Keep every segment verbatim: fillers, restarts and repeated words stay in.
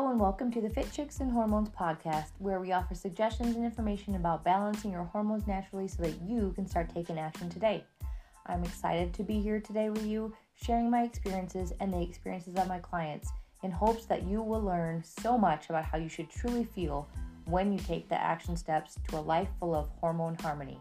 Hello and welcome to the Fit Chicks and Hormones podcast, where we offer suggestions and information about balancing your hormones naturally so that you can start taking action today. I'm excited to be here today with you, sharing my experiences and the experiences of my clients in hopes that you will learn so much about how you should truly feel when you take the action steps to a life full of hormone harmony.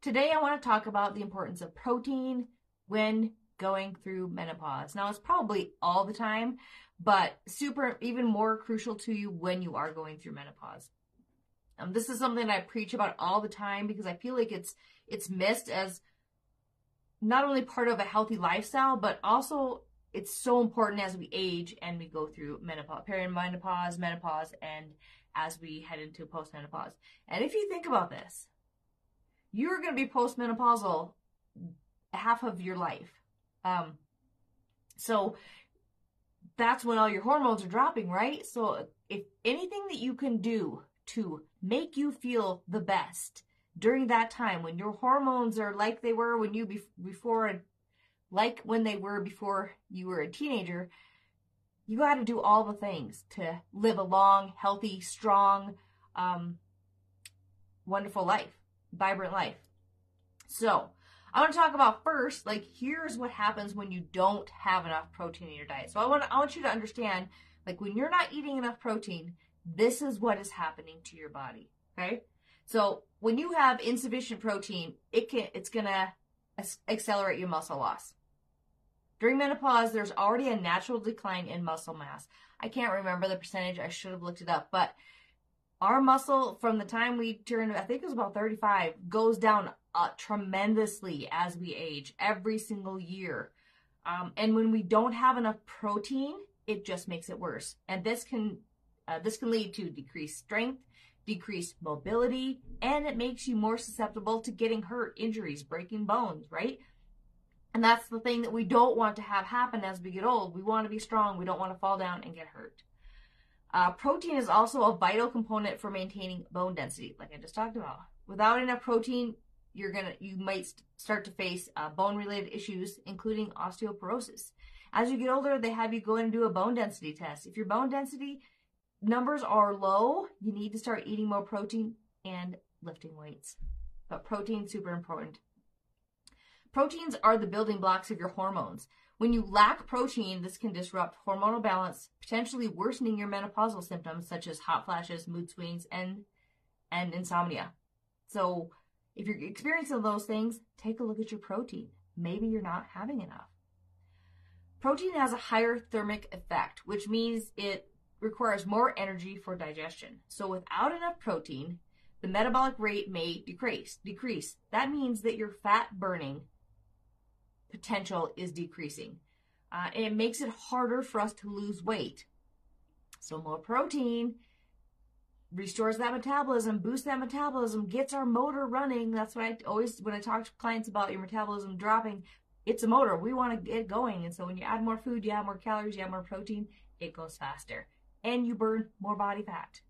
Today I want to talk about the importance of protein when going through menopause. Now, it's probably all the time, but super, even more crucial to you when you are going through menopause. Um, this is something I preach about all the time because I feel like it's it's missed as not only part of a healthy lifestyle, but also it's so important as we age and we go through menopause, perimenopause, menopause, and as we head into postmenopause. And if you think about this, you're going to be postmenopausal half of your life. Um, so that's when all your hormones are dropping, right? So if anything that you can do to make you feel the best during that time when your hormones are like they were when you, be- before, like when they were before you were a teenager, you got to do all the things to live a long, healthy, strong, um, wonderful life, vibrant life. So I want to talk about first, like, here's what happens when you don't have enough protein in your diet. So I want to, I want you to understand, like, when you're not eating enough protein, this is what is happening to your body, okay? So when you have insufficient protein, it can it's going to accelerate your muscle loss. During menopause, there's already a natural decline in muscle mass. I can't remember the percentage. I should have looked it up, but our muscle, from the time we turn, I think it was about thirty-five, goes down uh, tremendously as we age every single year. Um, and when we don't have enough protein, it just makes it worse. And this can uh, this can lead to decreased strength, decreased mobility, and it makes you more susceptible to getting hurt, injuries, breaking bones, right? And that's the thing that we don't want to have happen as we get old. We want to be strong. We don't want to fall down and get hurt. Uh, protein is also a vital component for maintaining bone density, like I just talked about. Without enough protein, you're gonna, you might start to face uh, bone-related issues, including osteoporosis. As you get older, they have you go in and do a bone density test. If your bone density numbers are low, you need to start eating more protein and lifting weights. But protein's super important. Proteins are the building blocks of your hormones. When you lack protein, this can disrupt hormonal balance, potentially worsening your menopausal symptoms such as hot flashes, mood swings, and and insomnia. So if you're experiencing those things, take a look at your protein. Maybe you're not having enough. Protein has a higher thermic effect, which means it requires more energy for digestion. So without enough protein, the metabolic rate may decrease. decrease. That means that your fat burning potential is decreasing. Uh, and it makes it harder for us to lose weight. So more protein restores that metabolism, boosts that metabolism, gets our motor running. That's what I always, when I talk to clients about your metabolism dropping, it's a motor. We want to get going. And so when you add more food, you add more calories, you add more protein, it goes faster. And you burn more body fat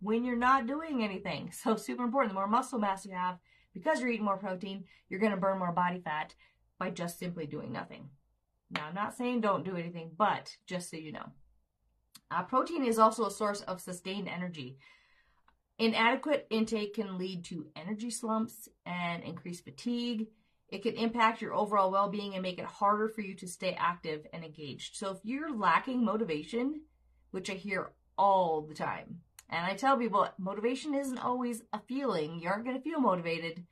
when you're not doing anything. So super important. The more muscle mass you have, because you're eating more protein, you're going to burn more body fat by just simply doing nothing. Now, I'm not saying don't do anything, but just so you know. Uh, protein is also a source of sustained energy. Inadequate intake can lead to energy slumps and increased fatigue. It can impact your overall well-being and make it harder for you to stay active and engaged. So if you're lacking motivation, which I hear all the time, and I tell people motivation isn't always a feeling. You aren't going to feel motivated.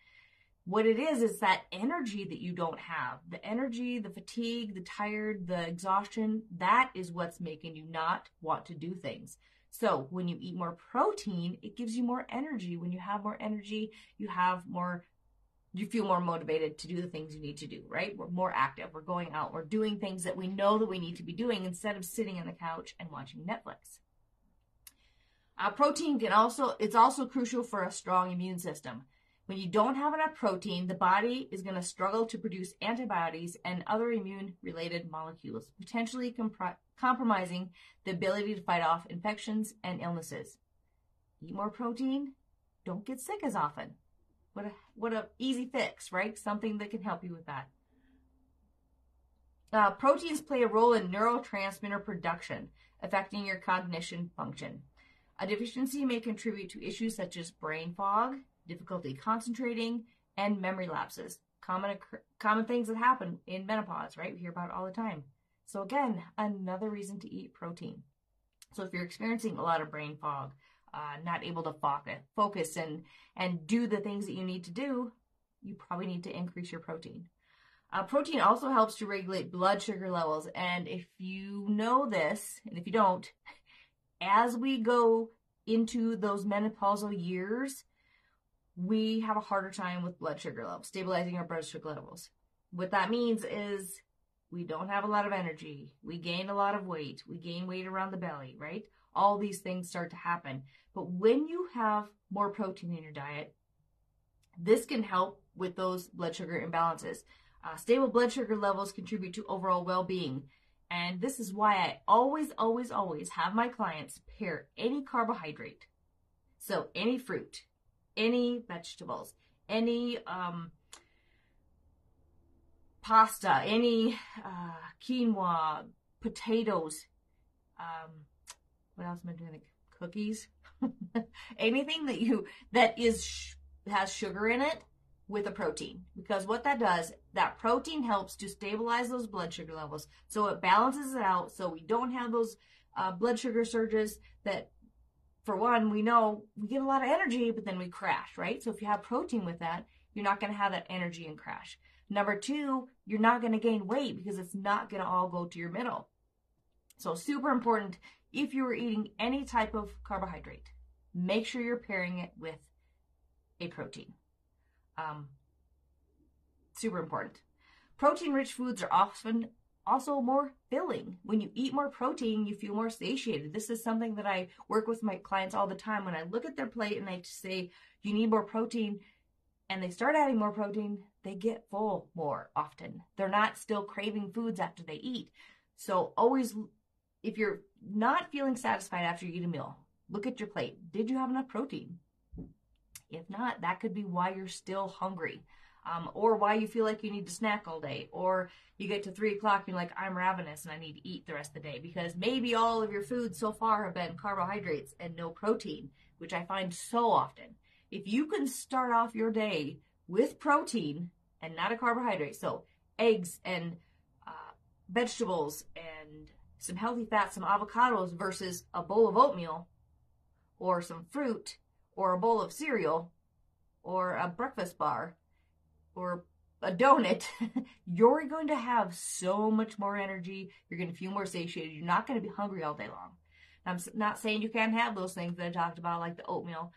What it is, is that energy that you don't have, the energy, the fatigue, the tired, the exhaustion, that is what's making you not want to do things. So when you eat more protein, it gives you more energy. When you have more energy, you have more, you feel more motivated to do the things you need to do, right? We're more active. We're going out. We're doing things that we know that we need to be doing instead of sitting on the couch and watching Netflix. Uh, protein can also, it's also crucial for a strong immune system. When you don't have enough protein, the body is going to struggle to produce antibodies and other immune-related molecules, potentially compri- compromising the ability to fight off infections and illnesses. Eat more protein, don't get sick as often. What a what a easy fix, right? Something that can help you with that. Uh, proteins play a role in neurotransmitter production, affecting your cognition function. A deficiency may contribute to issues such as brain fog, difficulty concentrating, and memory lapses. Common, common things that happen in menopause, right? We hear about it all the time. So again, another reason to eat protein. So if you're experiencing a lot of brain fog, uh, not able to focus and, and do the things that you need to do, you probably need to increase your protein. Uh, protein also helps to regulate blood sugar levels. And if you know this, and if you don't, as we go into those menopausal years, we have a harder time with blood sugar levels, stabilizing our blood sugar levels. What that means is we don't have a lot of energy. We gain a lot of weight. We gain weight around the belly, right? All these things start to happen. But when you have more protein in your diet, this can help with those blood sugar imbalances. Uh, stable blood sugar levels contribute to overall well-being. And this is why I always, always, always have my clients pair any carbohydrate. So any fruit, any vegetables, any um, pasta, any uh, quinoa, potatoes, um, what else am I doing? Cookies, anything that you that is sh has sugar in it with a protein, because what that does, that protein helps to stabilize those blood sugar levels, so it balances it out, so we don't have those uh, blood sugar surges that. For one, we know we get a lot of energy, but then we crash, right? So if you have protein with that, you're not going to have that energy and crash. Number two, you're not going to gain weight because it's not going to all go to your middle. So super important, if you are eating any type of carbohydrate, make sure you're pairing it with a protein. Um, super important. Protein-rich foods are often also more filling. When you eat more protein, you feel more satiated. This is something that I work with my clients all the time. When I look at their plate and I say, you need more protein, and they start adding more protein, they get full more often. They're not still craving foods after they eat. So always, if you're not feeling satisfied after you eat a meal, look at your plate. Did you have enough protein? If not, that could be why you're still hungry. Um, or why you feel like you need to snack all day, or you get to three o'clock and you're like, I'm ravenous and I need to eat the rest of the day, because maybe all of your foods so far have been carbohydrates and no protein, which I find so often. If you can start off your day with protein and not a carbohydrate, so eggs and uh, vegetables and some healthy fats, some avocados versus a bowl of oatmeal or some fruit or a bowl of cereal or a breakfast bar, or a donut, you're going to have so much more energy. You're going to feel more satiated. You're not going to be hungry all day long. I'm not saying you can't have those things that I talked about, like the oatmeal.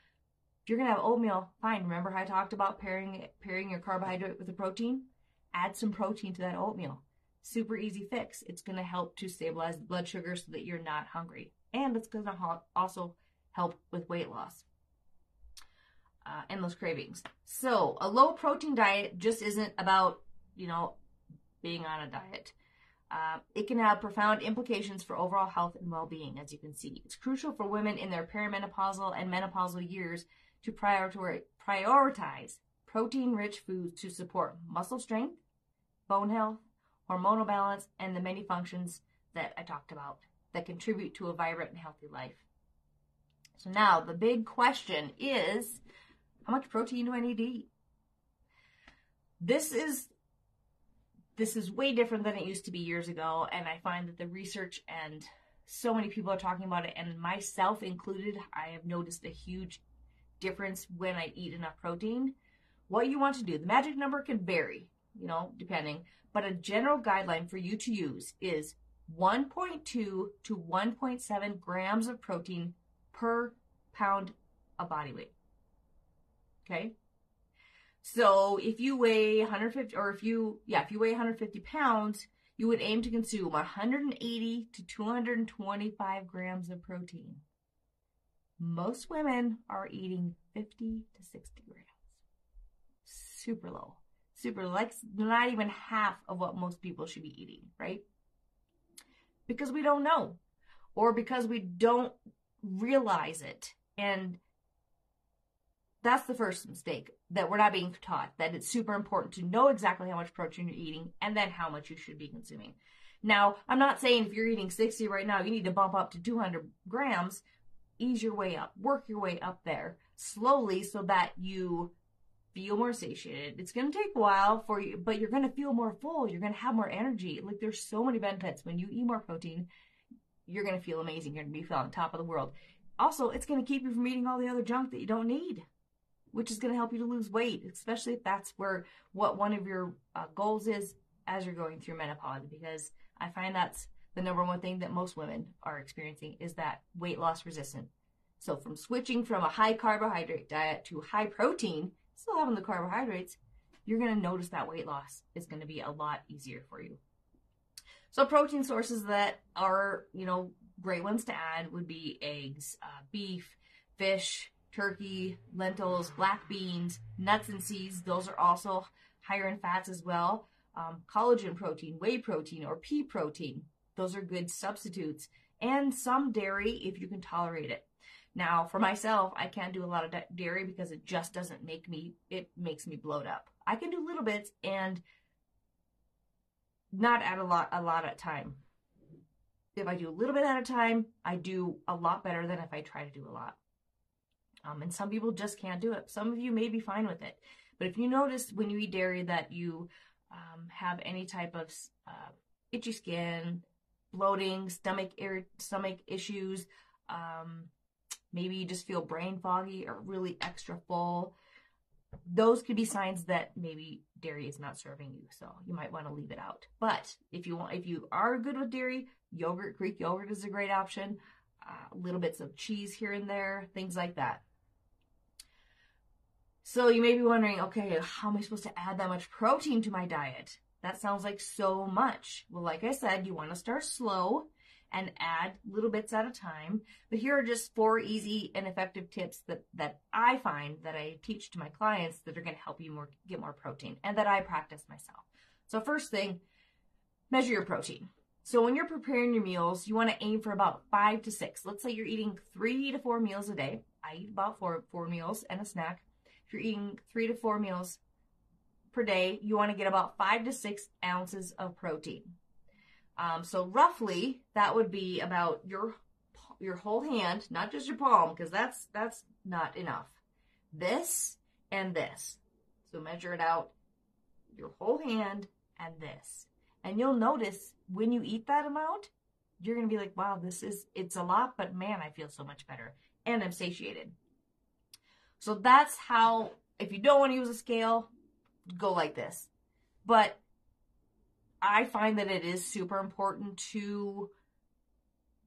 If you're going to have oatmeal, fine. Remember how I talked about pairing, pairing your carbohydrate with a protein? Add some protein to that oatmeal. Super easy fix. It's going to help to stabilize the blood sugar so that you're not hungry. And it's going to also help with weight loss. Uh, and those cravings. So a low protein diet just isn't about, you know, being on a diet. Uh, it can have profound implications for overall health and well-being, as you can see. It's crucial for women in their perimenopausal and menopausal years to prioritize protein-rich foods to support muscle strength, bone health, hormonal balance, and the many functions that I talked about that contribute to a vibrant and healthy life. So now the big question is, how much protein do I need to eat? This is, this is way different than it used to be years ago. And I find that the research and so many people are talking about it, and myself included, I have noticed a huge difference when I eat enough protein. What you want to do, the magic number can vary, you know, depending, but a general guideline for you to use is one point two to one point seven grams of protein per pound of body weight. Okay, so if you weigh one hundred fifty, or if you, yeah, if you weigh one hundred fifty pounds, you would aim to consume one hundred eighty to two hundred twenty-five grams of protein. Most women are eating fifty to sixty grams. Super low, super low, like not even half of what most people should be eating, right? Because we don't know, or because we don't realize it, and That's the first mistake, that we're not being taught that it's super important to know exactly how much protein you're eating and then how much you should be consuming. Now, I'm not saying if you're eating sixty right now, you need to bump up to two hundred grams. Ease your way up, work your way up there slowly so that you feel more satiated. It's going to take a while for you, but you're going to feel more full. You're going to have more energy. Like, there's so many benefits. When you eat more protein, you're going to feel amazing. You're going to be feeling top of the world. Also, it's going to keep you from eating all the other junk that you don't need, which is going to help you to lose weight, especially if that's where what one of your uh, goals is as you're going through menopause, because I find that's the number one thing that most women are experiencing, is that weight loss resistance. So from switching from a high carbohydrate diet to high protein, still having the carbohydrates, you're going to notice that weight loss is going to be a lot easier for you. So protein sources that are, you know, great ones to add would be eggs, uh, beef, fish, turkey, lentils, black beans, nuts and seeds. Those are also higher in fats as well. Um, collagen protein, whey protein, or pea protein. Those are good substitutes. And some dairy if you can tolerate it. Now, for myself, I can't do a lot of dairy because it just doesn't make me, it makes me bloat up. I can do little bits and not add a lot, a lot at a time. If I do a little bit at a time, I do a lot better than if I try to do a lot. Um, and some people just can't do it. Some of you may be fine with it. But if you notice when you eat dairy that you um, have any type of uh, itchy skin, bloating, stomach ir- stomach issues, um, maybe you just feel brain foggy or really extra full, those could be signs that maybe dairy is not serving you, so you might want to leave it out. But if you want, if you are good with dairy, yogurt, Greek yogurt is a great option. Uh, little bits of cheese here and there, things like that. So you may be wondering, okay, how am I supposed to add that much protein to my diet? That sounds like so much. Well, like I said, you want to start slow and add little bits at a time. But here are just four easy and effective tips that, that I find that I teach to my clients that are going to help you more get more protein and that I practice myself. So first thing, measure your protein. So when you're preparing your meals, you want to aim for about five to six. Let's say you're eating three to four meals a day. I eat about four, four meals and a snack. If you're eating three to four meals per day, you want to get about five to six ounces of protein. Um, so roughly, that would be about your your whole hand, not just your palm, because that's that's not enough. This and this. So measure it out, your whole hand and this. And you'll notice when you eat that amount, you're going to be like, wow, this is, it's a lot, but man, I feel so much better. And I'm satiated. So that's how, if you don't want to use a scale, go like this. But I find that it is super important to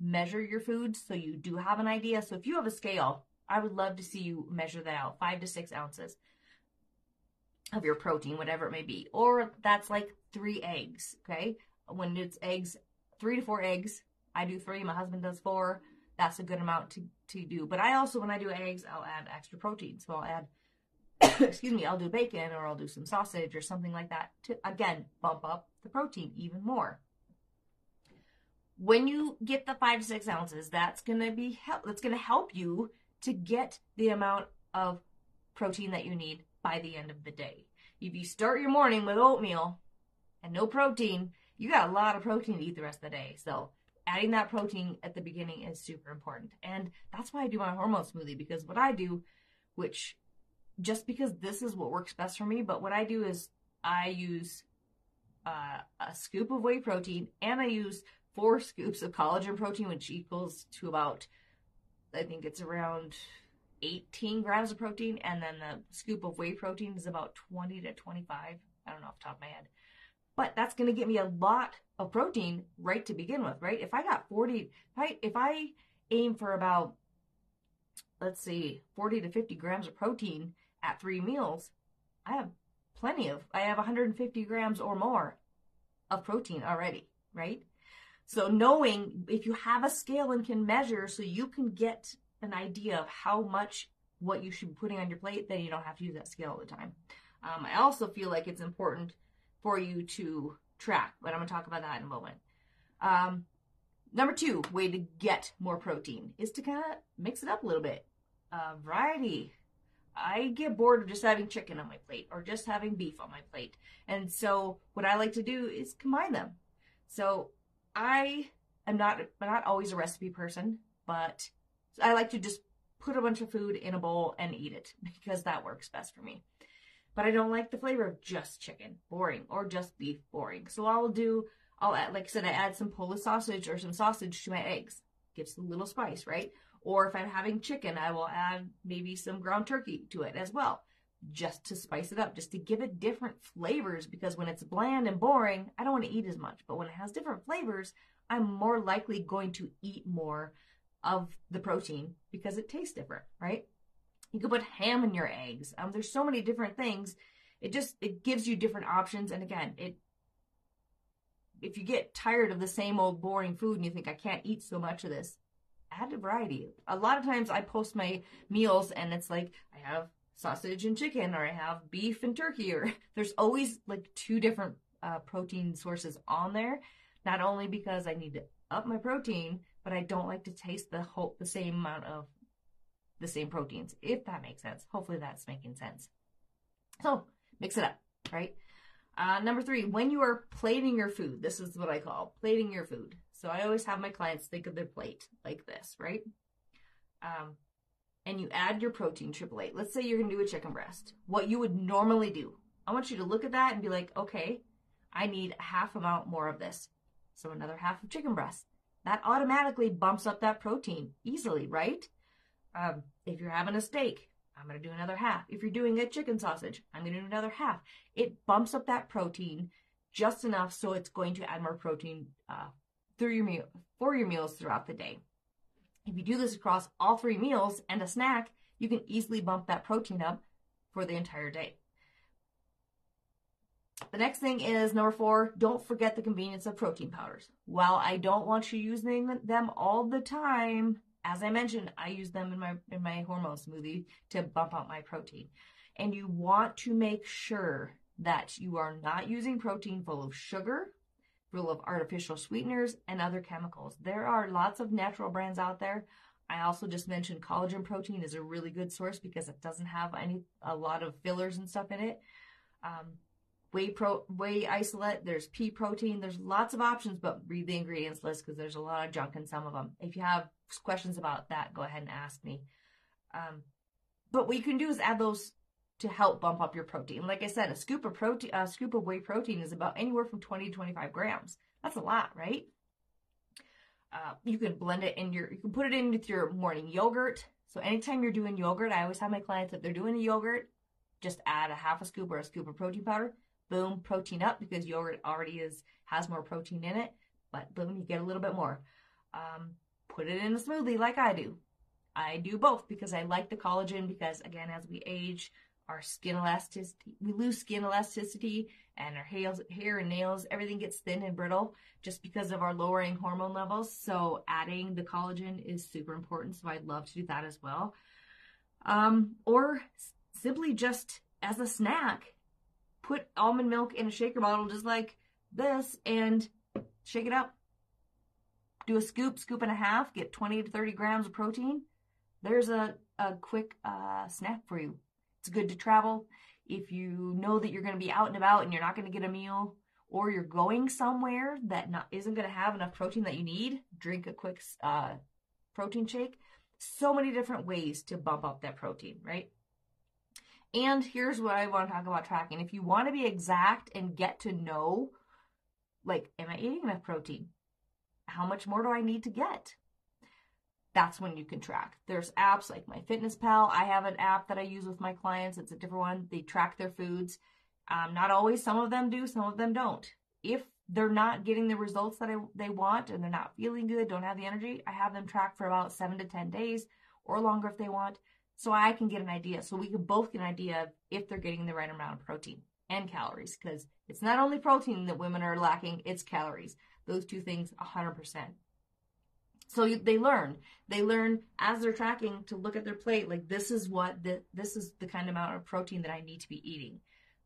measure your food so you do have an idea. So if you have a scale, I would love to see you measure that out, five to six ounces of your protein, whatever it may be. Or that's like three eggs, okay? When it's eggs, three to four eggs, I do three, my husband does four. That's a good amount to, to do. But I also, when I do eggs, I'll add extra protein. So I'll add excuse me, I'll do bacon or I'll do some sausage or something like that to, again, bump up the protein even more. When you get the five to six ounces, that's going to be help, that's going to help you to get the amount of protein that you need by the end of the day. If you start your morning with oatmeal and no protein, you got a lot of protein to eat the rest of the day. So adding that protein at the beginning is super important. And that's why I do my hormone smoothie, because what I do, which just because this is what works best for me, but what I do is I use uh, a scoop of whey protein and I use four scoops of collagen protein, which equals to about, I think it's around eighteen grams of protein. And then the scoop of whey protein is about twenty to twenty-five. I don't know off the top of my head, but that's going to get me a lot of protein right to begin with, right? If I got forty, if I, if I aim for about, let's see, forty to fifty grams of protein at three meals, I have plenty of, I have one hundred fifty grams or more of protein already, right? So knowing, if you have a scale and can measure, so you can get an idea of how much, what you should be putting on your plate, then you don't have to use that scale all the time. Um, I also feel like it's important for you to track, but I'm going to talk about that in a moment. Um, number two way to get more protein is to kind of mix it up a little bit. Uh, variety. I get bored of just having chicken on my plate or just having beef on my plate. And so what I like to do is combine them. So I am not, I'm not always a recipe person, but I like to just put a bunch of food in a bowl and eat it because that works best for me. But I don't like the flavor of just chicken, boring, or just beef, boring. So I'll do, I'll add, like I said, I add some Polish sausage or some sausage to my eggs. Gives a little spice, right? Or if I'm having chicken, I will add maybe some ground turkey to it as well, just to spice it up, just to give it different flavors, because when it's bland and boring, I don't want to eat as much. But when it has different flavors, I'm more likely going to eat more of the protein because it tastes different, right? You can put ham in your eggs. Um, there's so many different things. It just, it gives you different options. And again, it, if you get tired of the same old boring food and you think, I can't eat so much of this, add a variety. A lot of times I post my meals and it's like, I have sausage and chicken, or I have beef and turkey, or there's always like two different uh, protein sources on there. Not only because I need to up my protein, but I don't like to taste the whole, the same amount of the same proteins, if that makes sense. Hopefully that's making sense. So mix it up, right? Uh, number three, when you are plating your food, this is what I call plating your food. So I always have my clients think of their plate like this, right? Um, and you add your protein triple eight. Let's say you're going to do a chicken breast. What you would normally do, I want you to look at that and be like, okay, I need a half amount more of this. So another half of chicken breast. That automatically bumps up that protein easily, right? Um, if you're having a steak, I'm going to do another half. If you're doing a chicken sausage, I'm going to do another half. It bumps up that protein just enough so it's going to add more protein uh, through your meal, for your meals throughout the day. If you do this across all three meals and a snack, you can easily bump that protein up for the entire day. The next thing is number four, don't forget the convenience of protein powders. While I don't want you using them all the time, as I mentioned, I use them in my in my hormone smoothie to bump up my protein. And you want to make sure that you are not using protein full of sugar, full of artificial sweeteners, and other chemicals. There are lots of natural brands out there. I also just mentioned collagen protein is a really good source because it doesn't have any a lot of fillers and stuff in it. Um, whey pro, whey isolate, there's pea protein, there's lots of options, but read the ingredients list because there's a lot of junk in some of them. If you have questions about that, go ahead and ask me. Um, but what you can do is add those to help bump up your protein. Like I said, a scoop of protein, a scoop of whey protein is about anywhere from twenty to twenty-five grams. That's a lot, right? Uh, you can blend it in your, you can put it in with your morning yogurt. So anytime you're doing yogurt, I always have my clients, if they're doing a yogurt, just add a half a scoop or a scoop of protein powder. Boom, protein up, because yogurt already is, has more protein in it, but boom, you get a little bit more. Um, put it in a smoothie like I do. I do both because I like the collagen, because again, as we age, our skin elasticity, we lose skin elasticity, and our hair, hair and nails, everything gets thin and brittle just because of our lowering hormone levels. So adding the collagen is super important. So I'd love to do that as well. Um, or simply just as a snack, put almond milk in a shaker bottle just like this and shake it up. Do a scoop, scoop and a half, get twenty to thirty grams of protein. There's a, a quick uh, snack for you. It's good to travel. If you know that you're going to be out and about and you're not going to get a meal, or you're going somewhere that not, isn't going to have enough protein that you need, drink a quick uh, protein shake. So many different ways to bump up that protein, right? And here's what I want to talk about tracking. If you want to be exact and get to know, like, am I eating enough protein? How much more do I need to get? That's when you can track. There's apps like MyFitnessPal. I have an app that I use with my clients. It's a different one. They track their foods. Um, not always. Some of them do. Some of them don't. If they're not getting the results that I, they want and they're not feeling good, don't have the energy, I have them track for about seven to ten days or longer if they want, so I can get an idea. So we can both get an idea of if they're getting the right amount of protein and calories, because it's not only protein that women are lacking, it's calories. Those two things, one hundred percent. So they learn. They learn as they're tracking to look at their plate, like this is what the, this is the kind of amount of protein that I need to be eating.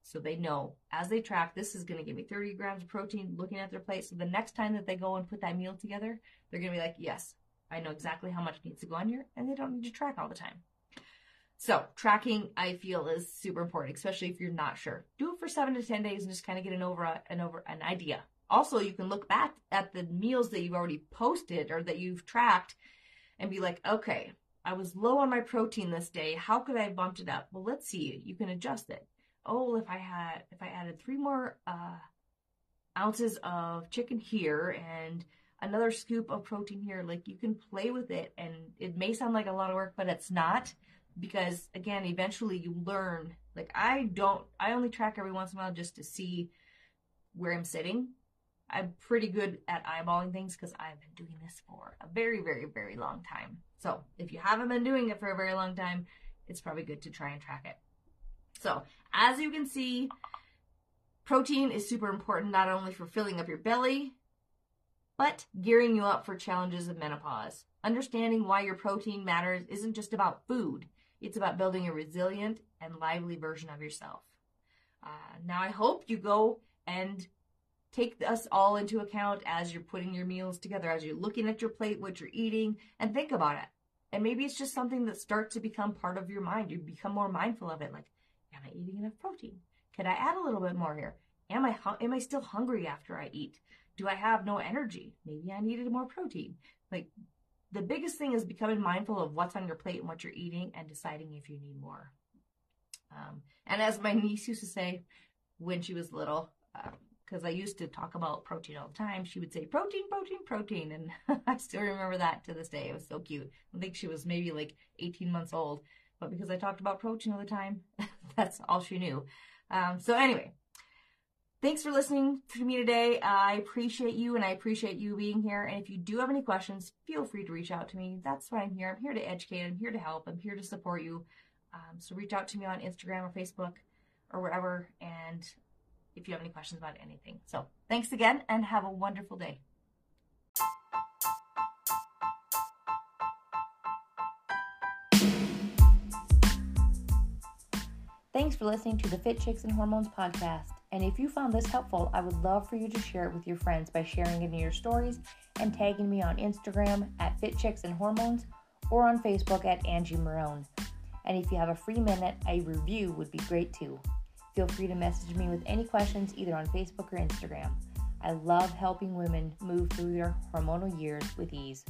So they know as they track, this is going to give me thirty grams of protein, looking at their plate. So the next time that they go and put that meal together, they're going to be like, yes, I know exactly how much needs to go on here, and they don't need to track all the time. So tracking, I feel, is super important, especially if you're not sure. Do it for seven to ten days and just kind of get an over an over an idea. Also, you can look back at the meals that you've already posted or that you've tracked and be like, okay, I was low on my protein this day. How could I have bumped it up? Well, let's see. You can adjust it. Oh, if I had, if I added three more uh, ounces of chicken here and another scoop of protein here, like you can play with it. And it may sound like a lot of work, but it's not, because again, eventually you learn. Like I don't, I only track every once in a while just to see where I'm sitting. I'm pretty good at eyeballing things because I've been doing this for a very, very, very long time. So if you haven't been doing it for a very long time, it's probably good to try and track it. So as you can see, protein is super important, not only for filling up your belly, but gearing you up for challenges of menopause. Understanding why your protein matters isn't just about food. It's about building a resilient and lively version of yourself. Uh, now I hope you go and take us all into account as you're putting your meals together, as you're looking at your plate, what you're eating, and think about it. And maybe it's just something that starts to become part of your mind. You become more mindful of it. Like, am I eating enough protein? Could I add a little bit more here? Am I, am I still hungry after I eat? Do I have no energy? Maybe I needed more protein. Like, the biggest thing is becoming mindful of what's on your plate and what you're eating and deciding if you need more. Um, and as my niece used to say when she was little, uh, because I used to talk about protein all the time. She would say, protein, protein, protein. And I still remember that to this day. It was so cute. I think she was maybe like eighteen months old. But because I talked about protein all the time, that's all she knew. Um, so anyway, thanks for listening to me today. I appreciate you, and I appreciate you being here. And if you do have any questions, feel free to reach out to me. That's why I'm here. I'm here to educate. I'm here to help. I'm here to support you. Um, so reach out to me on Instagram or Facebook or wherever. And if you have any questions about anything. So thanks again and have a wonderful day. Thanks for listening to the Fit Chicks and Hormones podcast. And if you found this helpful, I would love for you to share it with your friends by sharing it in your stories and tagging me on Instagram at Fit Chicks and Hormones or on Facebook at Angie Marone. And if you have a free minute, a review would be great too. Feel free to message me with any questions either on Facebook or Instagram. I love helping women move through their hormonal years with ease.